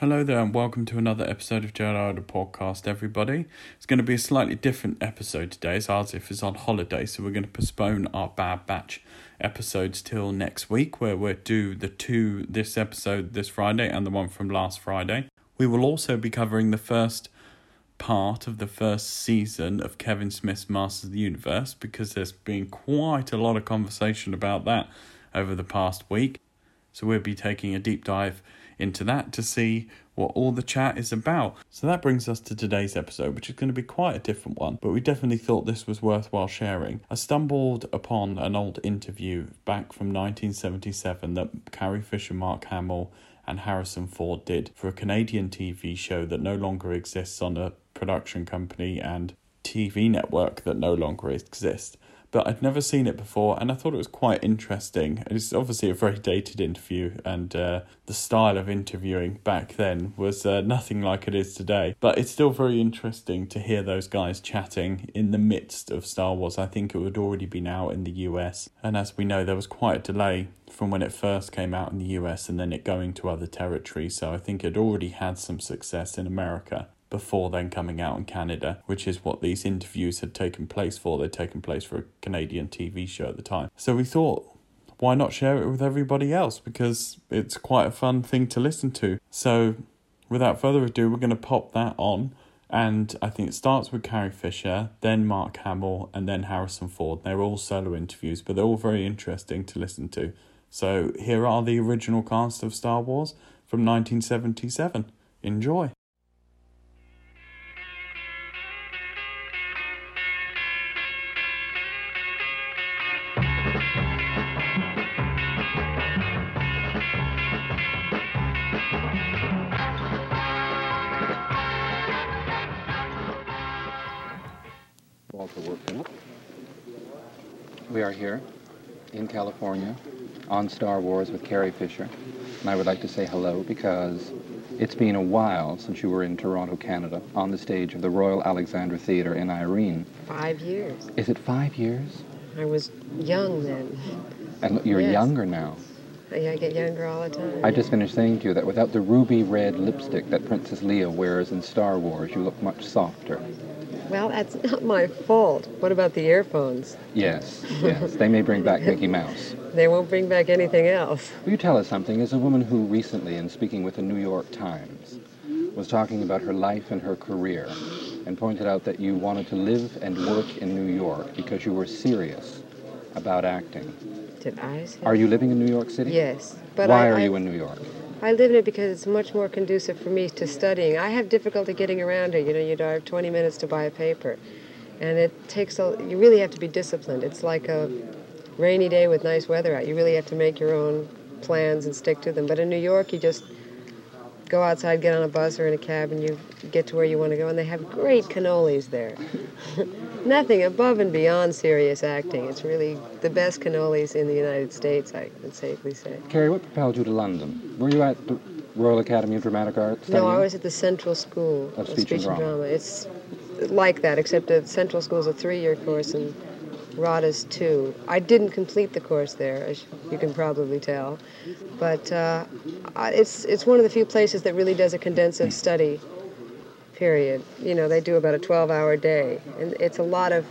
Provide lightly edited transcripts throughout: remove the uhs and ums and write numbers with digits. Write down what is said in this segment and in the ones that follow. Hello there and welcome to another episode of Jedi Order Podcast, everybody. It's going to be a slightly different episode today, as Arsif is on holiday, so we're going to postpone our Bad Batch episodes till next week, where we'll do the two this episode this Friday and the one from last Friday. We will also be covering the first part of the first season of Kevin Smith's Masters of the Universe, because there's been quite a lot of conversation about that over the past week. So we'll be taking a deep dive into that to see what all the chat is about. So that brings us to today's episode, which is going to be quite a different one, but we definitely thought this was worthwhile sharing. I stumbled upon an old interview back from 1977 that Carrie Fisher, Mark Hamill and Harrison Ford did for a Canadian TV show that no longer exists on a production company and TV network that no longer exists. But I'd never seen it before, and I thought it was quite interesting. It's obviously a very dated interview, and the style of interviewing back then was nothing like it is today. But it's still very interesting to hear those guys chatting in the midst of Star Wars. I think it would already be now in the US. And as we know, there was quite a delay from when it first came out in the US and then it going to other territories. So I think it already had some success in America before then coming out in Canada, which is what these interviews had taken place for. They'd taken place for a Canadian TV show at the time. So we thought, why not share it with everybody else? Because it's quite a fun thing to listen to. So without further ado, we're going to pop that on. And I think it starts with Carrie Fisher, then Mark Hamill, and then Harrison Ford. They're all solo interviews, but they're all very interesting to listen to. So here are the original cast of Star Wars from 1977. Enjoy. We are here in California on Star Wars with Carrie Fisher, and I would like to say hello because it's been a while since you were in Toronto, Canada, on the stage of the Royal Alexandra Theatre in Irene. 5 years. Is it 5 years? I was young then. And you're younger now. I get younger all the time. I just finished saying to you that without the ruby red lipstick that Princess Leia wears in Star Wars, you look much softer. Well, that's not my fault. What about the earphones? Yes. They may bring back Mickey Mouse. They won't bring back anything else. Will you tell us something? As a woman who recently, in speaking with the New York Times, was talking about her life and her career, and pointed out that you wanted to live and work in New York because you were serious about acting. Did I say? Are you living in New York City? Yes. But Why are you in New York? I live in it because it's much more conducive for me to studying. I have difficulty getting around it. You know, you drive 20 minutes to buy a paper. And it takes you really have to be disciplined. It's like a rainy day with nice weather out. You really have to make your own plans and stick to them. But in New York, you just go outside, get on a bus or in a cab, and you get to where you want to go. And they have great cannolis there. Nothing above and beyond serious acting. It's really the best cannolis in the United States, I can safely say. Carrie, what propelled you to London? Were you at the Royal Academy of Dramatic Arts? No, I was at the Central School of Speech and Drama. It's like that, except that Central School is a 3-year course and Rada's 2. I didn't complete the course there, as you can probably tell, but it's one of the few places that really does a condensed study period. You know, they do about a 12-hour day. And it's a lot of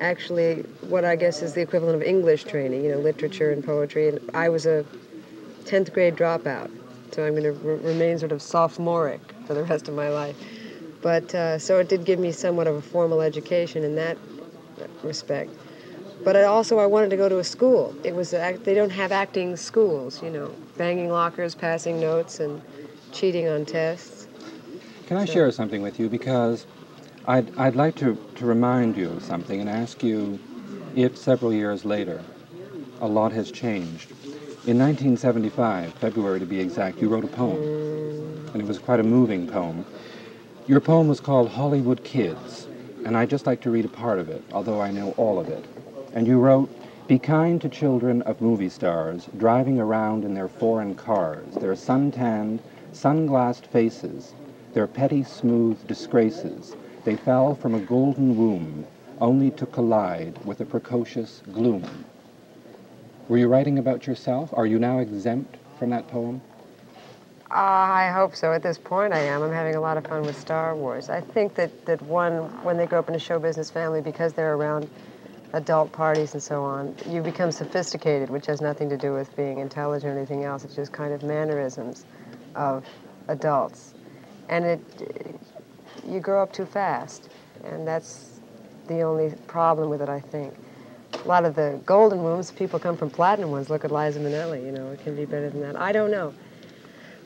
actually what I guess is the equivalent of English training, you know, literature and poetry. And I was a 10th grade dropout, so I'm going to remain sort of sophomoric for the rest of my life. But so it did give me somewhat of a formal education in that respect. But I wanted to go to a school. It was they don't have acting schools, you know, banging lockers, passing notes, and cheating on tests. Can I share something with you? Because I'd like to remind you of something and ask you if several years later a lot has changed. In 1975, February to be exact, you wrote a poem, and it was quite a moving poem. Your poem was called Hollywood Kids, and I'd just like to read a part of it, although I know all of it. And you wrote, "Be kind to children of movie stars driving around in their foreign cars, their suntanned, sunglassed faces, their petty, smooth disgraces. They fell from a golden womb, only to collide with a precocious gloom." Were you writing about yourself? Are you now exempt from that poem? I hope so. At this point, I am. I'm having a lot of fun with Star Wars. I think that one, when they grow up in a show business family, because they're around adult parties and so on, you become sophisticated, which has nothing to do with being intelligent or anything else. It's just kind of mannerisms of adults. And you grow up too fast, and that's the only problem with it, I think. A lot of the golden wombs, people come from platinum ones. Look at Liza Minnelli, you know, it can be better than that. I don't know.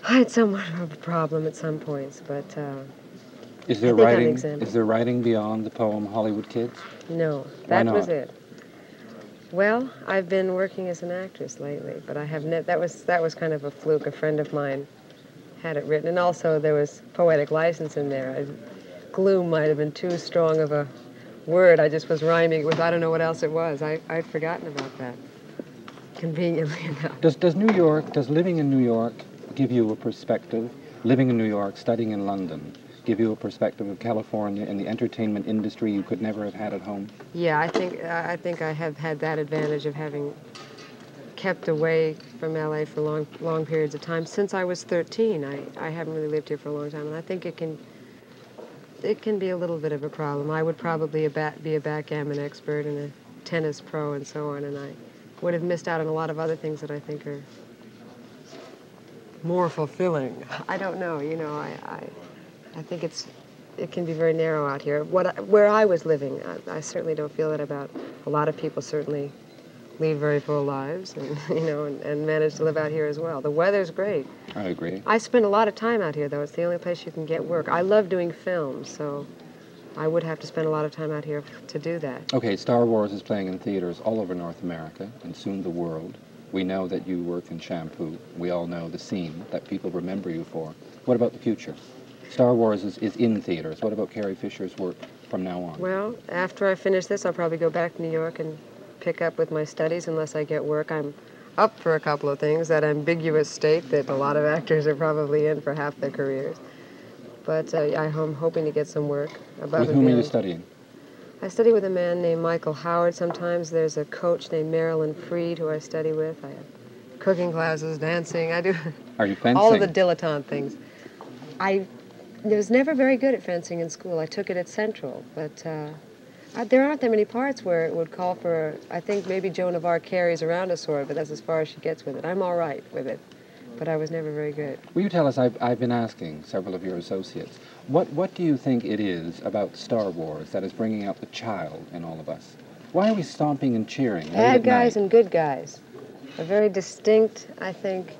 I had somewhat of a problem at some points, but is there writing beyond the poem Hollywood Kids? No, that was it. Well, I've been working as an actress lately, but I have that was kind of a fluke. A friend of mine had it written, and also there was poetic license in there. Gloom might have been too strong of a word. I just was rhyming with I don't know what else it was. I'd forgotten about that, conveniently enough. Does living in New York give you a perspective? Living in New York, studying in London, give you a perspective of California and the entertainment industry you could never have had at home? Yeah, I think I have had that advantage of having kept away from LA for long periods of time. Since I was 13, I haven't really lived here for a long time, and I think it can be a little bit of a problem. I would probably be a backgammon expert and a tennis pro and so on, and I would have missed out on a lot of other things that I think are more fulfilling. I don't know, you know, I think it can be very narrow out here. Where I was living, I certainly don't feel that about a lot of people. Certainly lead very full lives, and you know, and manage to live out here as well. The weather's great. I agree. I spend a lot of time out here, though. It's the only place you can get work. I love doing film, so I would have to spend a lot of time out here to do that. Okay, Star Wars is playing in theaters all over North America and soon the world. We know that you work in Shampoo. We all know the scene that people remember you for. What about the future? Star Wars is in theaters. What about Carrie Fisher's work from now on? Well, after I finish this, I'll probably go back to New York and pick up with my studies unless I get work. I'm up for a couple of things, that ambiguous state that a lot of actors are probably in for half their careers. But I'm hoping to get some work. With whom are you studying? I study with a man named Michael Howard sometimes. There's a coach named Marilyn Freed who I study with. I have cooking classes, dancing. I do Are you fencing? All of the dilettante things. I was never very good at fencing in school. I took it at Central, but there aren't that many parts where it would call for. I think maybe Joan of Arc carries around a sword, but that's as far as she gets with it. I'm all right with it, but I was never very good. Will you tell us, I've been asking several of your associates, what do you think it is about Star Wars that is bringing out the child in all of us? Why are we stomping and cheering? Bad guys and good guys. A very distinct, I think,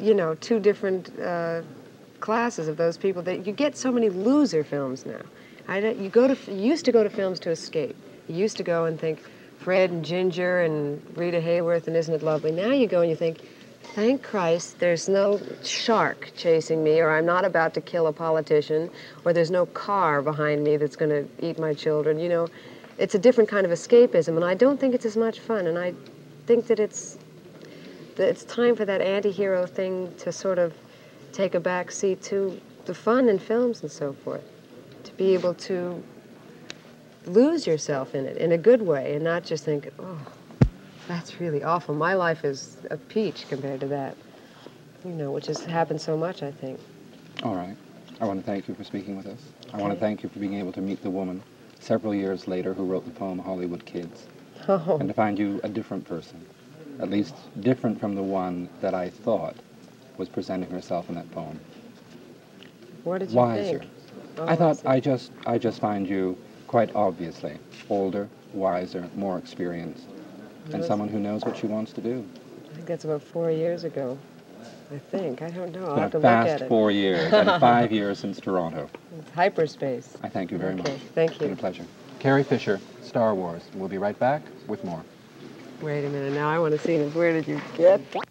you know, two different classes of those people. That you get so many loser films now. You used to go to films to escape. You used to go and think Fred and Ginger and Rita Hayworth and Isn't It Lovely. Now you go and you think, thank Christ there's no shark chasing me, or I'm not about to kill a politician, or there's no car behind me that's going to eat my children. You know, it's a different kind of escapism, and I don't think it's as much fun, and I think that it's time for that anti-hero thing to sort of take a back seat to the fun in films and so forth, to be able to lose yourself in it in a good way and not just think, oh, that's really awful. My life is a peach compared to that, you know, which has happened so much, I think. All right. I want to thank you for speaking with us. Okay. I want to thank you for being able to meet the woman several years later who wrote the poem Hollywood Kids, and to find you a different person, at least different from the one that I thought was presenting herself in that poem. What did you think? Oh, I thought I just find you, quite obviously, older, wiser, more experienced, and someone who knows what she wants to do. I think that's about 4 years ago, I think. I don't know. I'll have to look at it. Fast 4 years, and 5 years since Toronto. It's hyperspace. I thank you very much. Okay, thank you. It's been a pleasure. Carrie Fisher, Star Wars. We'll be right back with more. Wait a minute, now I want to see this. Where did you get that?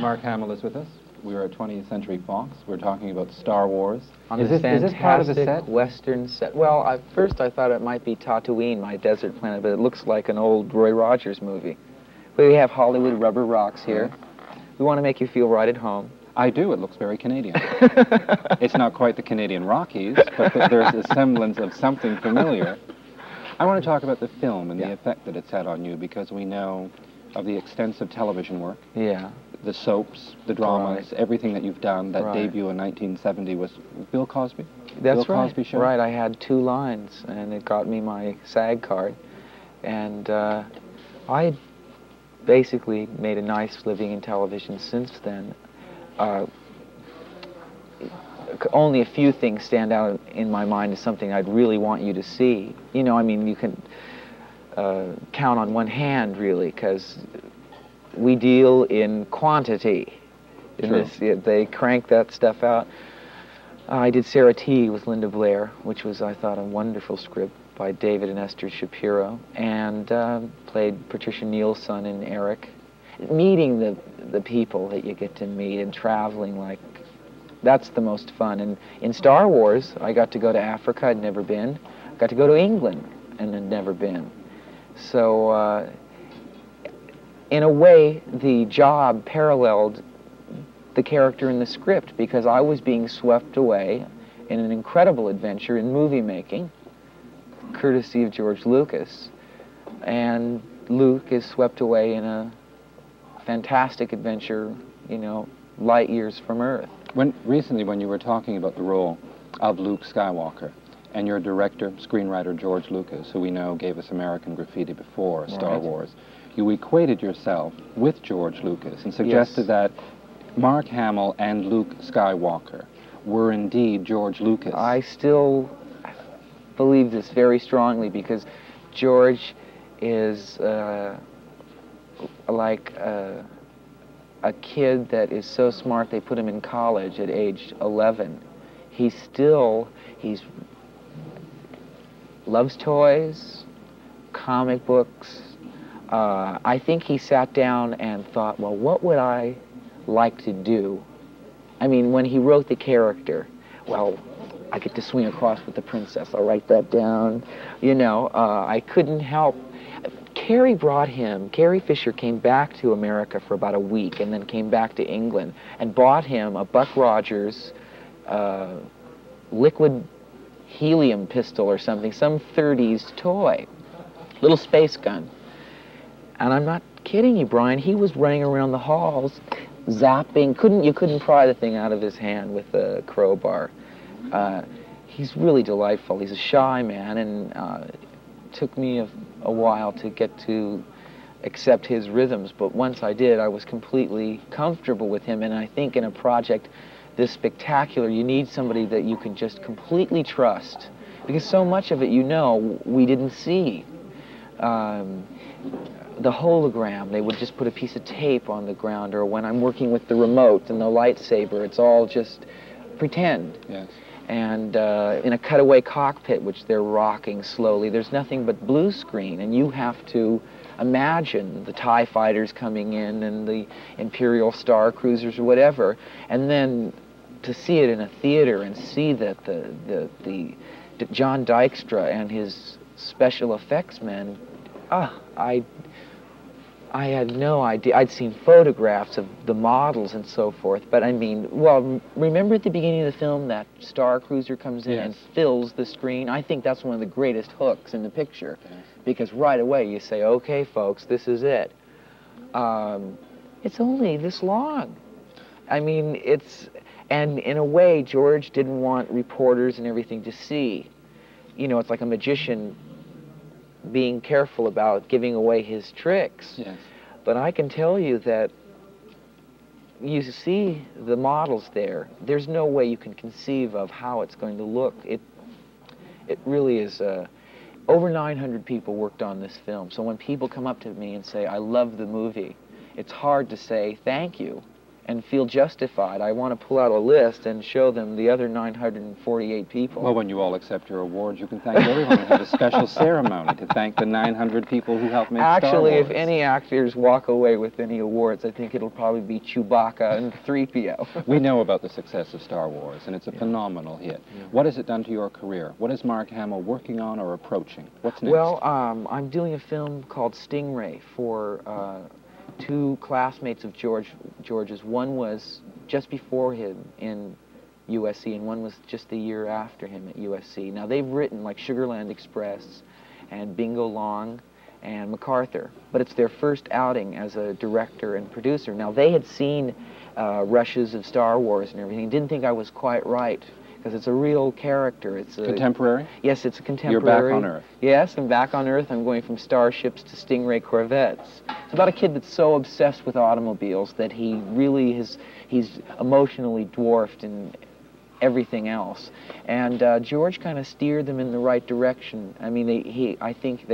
Mark Hamill is with us. We are at 20th Century Fox. We're talking about Star Wars. Is this part of the set? Western set. Well, at first I thought it might be Tatooine, my desert planet, but it looks like an old Roy Rogers movie. We have Hollywood rubber rocks here. We want to make you feel right at home. I do. It looks very Canadian. It's not quite the Canadian Rockies, but there's a semblance of something familiar. I want to talk about the film and the effect that it's had on you, because we know of the extensive television work. Yeah. The soaps, the dramas, everything that you've done. That debut in 1970 was Bill Cosby? That's right. Bill Cosby Show? Right, I had 2 lines, and it got me my SAG card. And I basically made a nice living in television since then. Only a few things stand out in my mind as something I'd really want you to see. You know, I mean, you can count on one hand, really, because we deal in quantity. In this, they crank that stuff out. I did Sarah T with Linda Blair, which was, I thought, a wonderful script by David and Esther Shapiro, and played Patricia Neal's son in Eric. Meeting the people that you get to meet and traveling, like, that's the most fun. And in Star Wars, I got to go to Africa, I'd never been. I got to go to England, and I'd never been. So, in a way, the job paralleled the character in the script, because I was being swept away in an incredible adventure in movie making, courtesy of George Lucas. And Luke is swept away in a fantastic adventure, you know, light years from Earth. Recently, when you were talking about the role of Luke Skywalker, and your director, screenwriter George Lucas, who we know gave us American Graffiti before Star Wars, you equated yourself with George Lucas and suggested that Mark Hamill and Luke Skywalker were indeed George Lucas. I still believe this very strongly, because George is like a kid that is so smart they put him in college at age 11. He loves toys, comic books. I think he sat down and thought, well, what would I like to do? I mean, when he wrote the character, well, I get to swing across with the princess. I'll write that down. You know, I couldn't help. Carrie Fisher came back to America for about a week and then came back to England and bought him a Buck Rogers liquid helium pistol or something, some 30s toy, little space gun. And I'm not kidding you, Brian, he was running around the halls, zapping. You couldn't pry the thing out of his hand with a crowbar. He's really delightful. He's a shy man, and it took me a while to get to accept his rhythms, but once I did, I was completely comfortable with him. And I think in a project this spectacular, you need somebody that you can just completely trust, because so much of it, you know, we didn't see. The hologram, they would just put a piece of tape on the ground, or when I'm working with the remote and the lightsaber, it's all just pretend. Yes. And in a cutaway cockpit, which they're rocking slowly, there's nothing but blue screen, and you have to imagine the TIE fighters coming in and the Imperial Star Cruisers or whatever, and then to see it in a theater and see that the John Dykstra and his special effects men, I had no idea. I'd seen photographs of the models and so forth, but I mean, well, remember at the beginning of the film that Star Cruiser comes in and fills the screen? I think that's one of the greatest hooks in the picture, because right away you say, okay, folks, this is it. It's only this long. I mean, and in a way, George didn't want reporters and everything to see. You know, it's like a magician being careful about giving away his tricks. Yes. But I can tell you that you see the models there. There's no way you can conceive of how it's going to look. It really is. Over 900 people worked on this film. So when people come up to me and say, I love the movie, it's hard to say thank you and feel justified. I want to pull out a list and show them the other 948 people. Well, when you all accept your awards, you can thank everyone and have a special ceremony to thank the 900 people who helped make Star Wars. Actually, if any actors walk away with any awards, I think it'll probably be Chewbacca and 3PO. We know about the success of Star Wars, and it's a phenomenal hit. Yeah. What has it done to your career? What is Mark Hamill working on or approaching? What's next? Well, I'm doing a film called Stingray for... two classmates of George's. One was just before him in USC, and one was just the year after him at USC. Now, they've written like Sugarland Express and Bingo Long and MacArthur, but it's their first outing as a director and producer. Now, they had seen rushes of Star Wars and everything, didn't think I was quite right, because it's a real character. It's a contemporary? Yes, it's a contemporary. You're back on Earth. Yes, I'm back on Earth. I'm going from starships to Stingray Corvettes. It's about a kid that's so obsessed with automobiles that he really is, he's emotionally dwarfed in everything else. And George kind of steered them in the right direction. I mean, he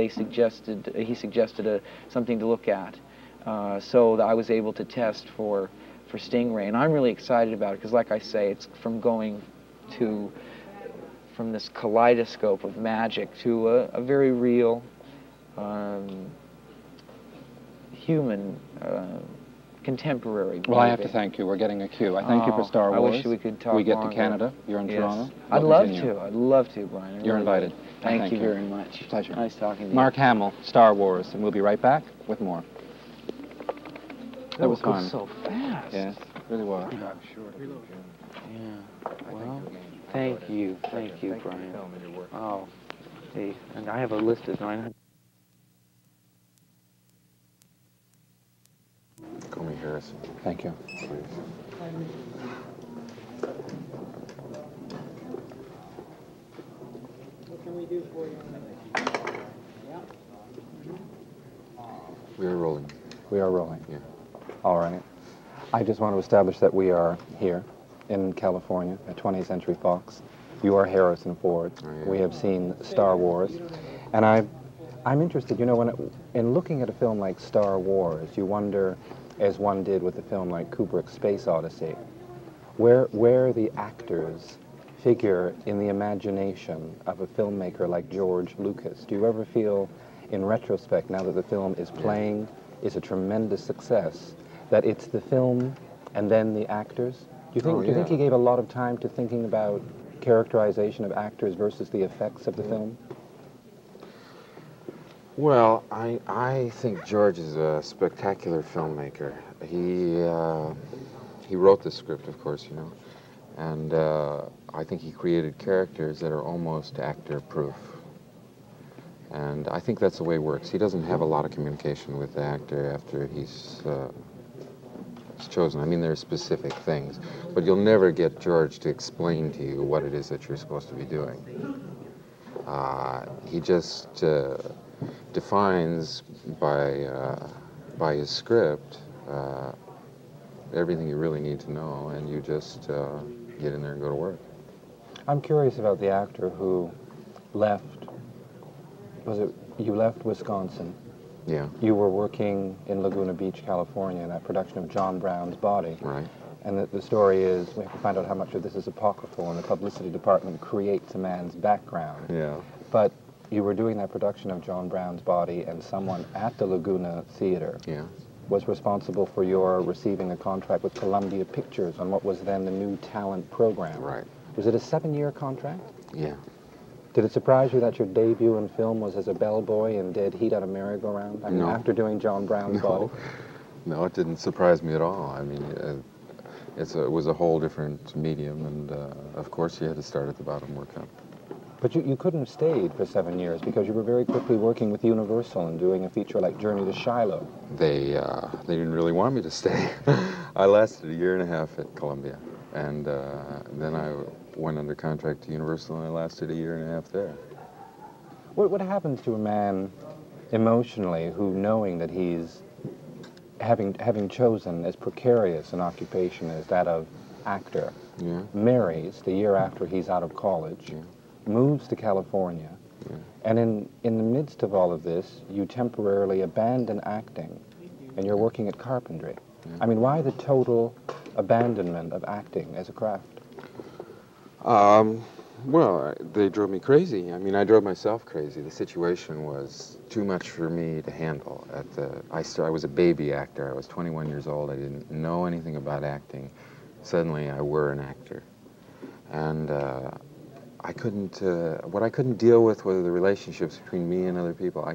suggested something to look at. So I was able to test for Stingray. And I'm really excited about it because, like I say, it's from this kaleidoscope of magic to a very real human contemporary. Well, I have to thank you. We're getting a cue. I thank you for Star Wars. I wish we could talk. We get to Canada. You're in Toronto. I'd love to. I'd love to, Brian. You're invited. Thank you very much. Pleasure. Nice talking to you. Mark Hamill, Star Wars, and we'll be right back with more. That was fun. That was so fast. Yes, it really was. Yeah, I'm sure. Yeah. Well, thank you, Brian. Oh, see, and I have a list of 900. Call me Harrison. Thank you. Please. What can we do for you? We are rolling. We are rolling. Yeah. All right. I just want to establish that we are here in California at 20th Century Fox. You are Harrison Ford. Oh, yeah. We have seen Star Wars. And I'm interested, you know, in looking at a film like Star Wars, you wonder, as one did with a film like Kubrick's Space Odyssey, where the actors figure in the imagination of a filmmaker like George Lucas. Do you ever feel, in retrospect, now that the film is playing, is a tremendous success, that it's the film and then the actors? Do you think he gave a lot of time to thinking about characterization of actors versus the effects of the film? Well, I think George is a spectacular filmmaker. He wrote the script, of course, you know, and I think he created characters that are almost actor-proof. And I think that's the way it works. He doesn't have a lot of communication with the actor after he's... chosen. I mean, there are specific things, but you'll never get George to explain to you what it is that you're supposed to be doing. He just defines by his script everything you really need to know, and you just get in there and go to work. I'm curious about the actor who left. You left Wisconsin? Yeah. You were working in Laguna Beach, California, in that production of John Brown's Body. Right. And the story is, we have to find out how much of this is apocryphal, and the publicity department creates a man's background. Yeah. But you were doing that production of John Brown's Body, and someone at the Laguna Theatre was responsible for your receiving a contract with Columbia Pictures on what was then the New Talent Program. Right. Was it a 7-year contract? Yeah. Did it surprise you that your debut in film was as a bellboy in Dead Heat on a Merry-Go-Round? I mean, after doing John Brown's Body? No, it didn't surprise me at all. I mean, it was a whole different medium, and of course you had to start at the bottom, work up. But you couldn't have stayed for 7 years because you were very quickly working with Universal and doing a feature like Journey to Shiloh. They didn't really want me to stay. I lasted 1.5 years at Columbia, and then I went under contract to Universal, and I lasted 1.5 years there. What happens to a man emotionally who, knowing that he's having chosen as precarious an occupation as that of actor, marries the year after he's out of college, moves to California, and in the midst of all of this, you temporarily abandon acting, and you're working at carpentry. I mean, why the total abandonment of acting as a craft? Well, they drove me crazy. I mean, I drove myself crazy. The situation was too much for me to handle. I was a baby actor. I was 21 years old. I didn't know anything about acting. Suddenly, I were an actor. And I couldn't, what I couldn't deal with were the relationships between me and other people.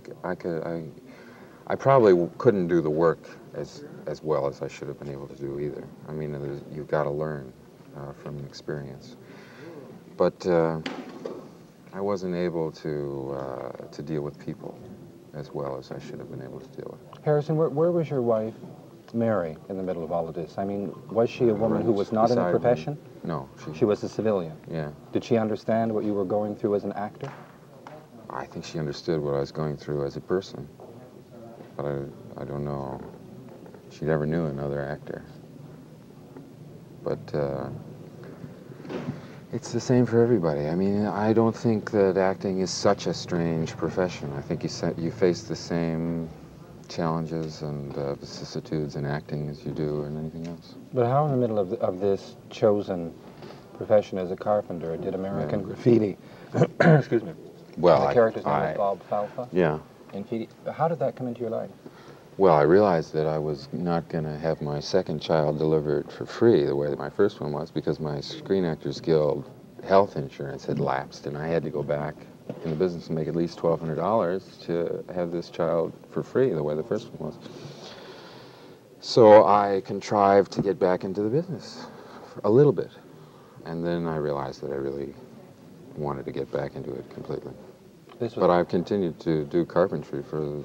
I probably couldn't do the work as well as I should have been able to do either. I mean, you've got to learn from experience. But I wasn't able to deal with people as well as I should have been able to deal with. Harrison, where was your wife, Mary, in the middle of all of this? I mean, was she a woman who was not in a profession? Me. No. She was a civilian? Yeah. Did she understand what you were going through as an actor? I think she understood what I was going through as a person. But I don't know. She never knew another actor. But... It's the same for everybody. I mean, I don't think that acting is such a strange profession. I think you face the same challenges and vicissitudes in acting as you do in anything else. But how in the middle of this chosen profession as a carpenter did American Graffiti, excuse me, well, the character's name is Bob Falfa? Yeah. And how did that come into your life? Well, I realized that I was not going to have my second child delivered for free the way that my first one was, because my Screen Actors Guild health insurance had lapsed, and I had to go back in the business and make at least $1,200 to have this child for free the way the first one was. So I contrived to get back into the business for a little bit, and then I realized that I really wanted to get back into it completely. But I've continued to do carpentry for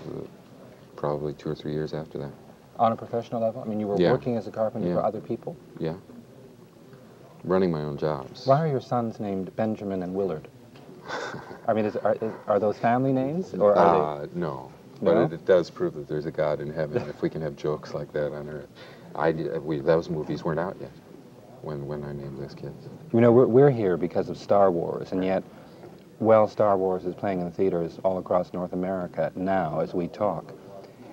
probably 2 or 3 years after that. On a professional level? I mean, you were working as a carpenter for other people? Yeah. Running my own jobs. Why are your sons named Benjamin and Willard? I mean, are those family names? Or are they... No. But it does prove that there's a God in heaven if we can have jokes like that on Earth. Those movies weren't out yet when I named those kids. You know, we're here because of Star Wars, and yet, well, Star Wars is playing in the theaters all across North America now as we talk.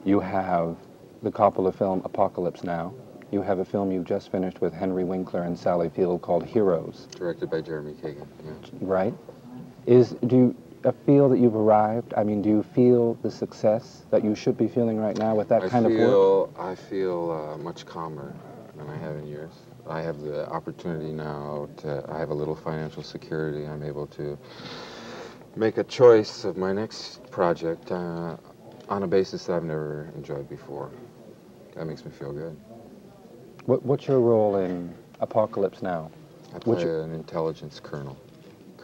You have the Coppola film Apocalypse Now. You have a film you've just finished with Henry Winkler and Sally Field called Heroes. Directed by Jeremy Kagan, yeah. Right. Do you feel that you've arrived? I mean, do you feel the success that you should be feeling right now with that kind of work? I feel much calmer than I have in years. I have the opportunity now I have a little financial security. I'm able to make a choice of my next project. On a basis that I've never enjoyed before. That makes me feel good. What's your role in Apocalypse Now? I play an intelligence colonel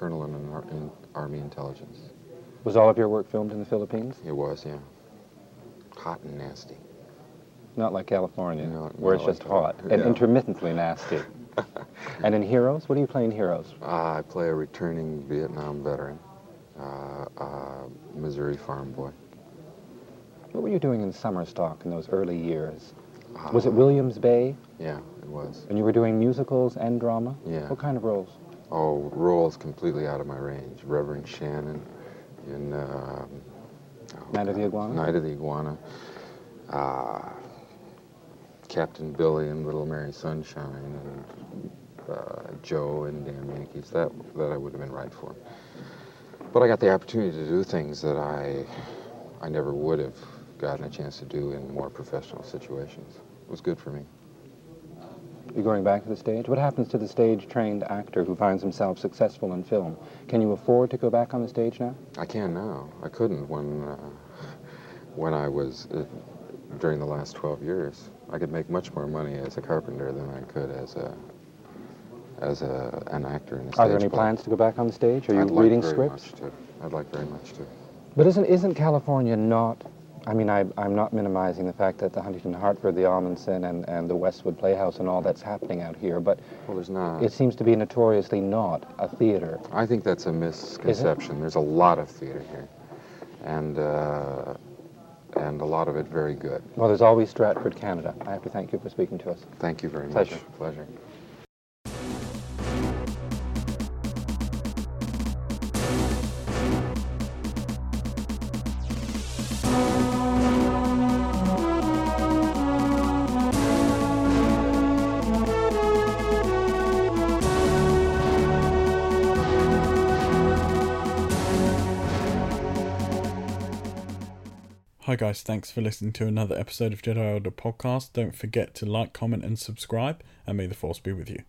in an army intelligence. Was all of your work filmed in the Philippines? It was, yeah. Hot and nasty. Not like California, where it's just hot and intermittently nasty. And in Heroes, what do you play in Heroes? I play a returning Vietnam veteran, Missouri farm boy. What were you doing in Summerstock in those early years? Was it Williams Bay? Yeah, it was. And you were doing musicals and drama? Yeah. What kind of roles? Oh, roles completely out of my range. Reverend Shannon in Night of the Iguana? Night of the Iguana. Captain Billy in Little Mary Sunshine, and Joe in Damn Yankees. That I would have been right for. But I got the opportunity to do things that I never would have gotten a chance to do in more professional situations. It was good for me. You're going back to the stage? What happens to the stage-trained actor who finds himself successful in film? Can you afford to go back on the stage now? I can now. I couldn't when I was, during the last 12 years. I could make much more money as a carpenter than I could as an actor in a stage. Are there any plans to go back on the stage? Are you reading scripts? I'd like very much to. But isn't California not, I mean, I'm not minimizing the fact that the Huntington Hartford, the Amundsen, and the Westwood Playhouse and all that's happening out here, but it seems to be notoriously not a theater. I think that's a misconception. There's a lot of theater here, and a lot of it very good. Well, there's always Stratford, Canada. I have to thank you for speaking to us. Thank you very much. Pleasure. Hi guys, thanks for listening to another episode of Jedi Order Podcast. Don't forget to like, comment and subscribe, and may the Force be with you.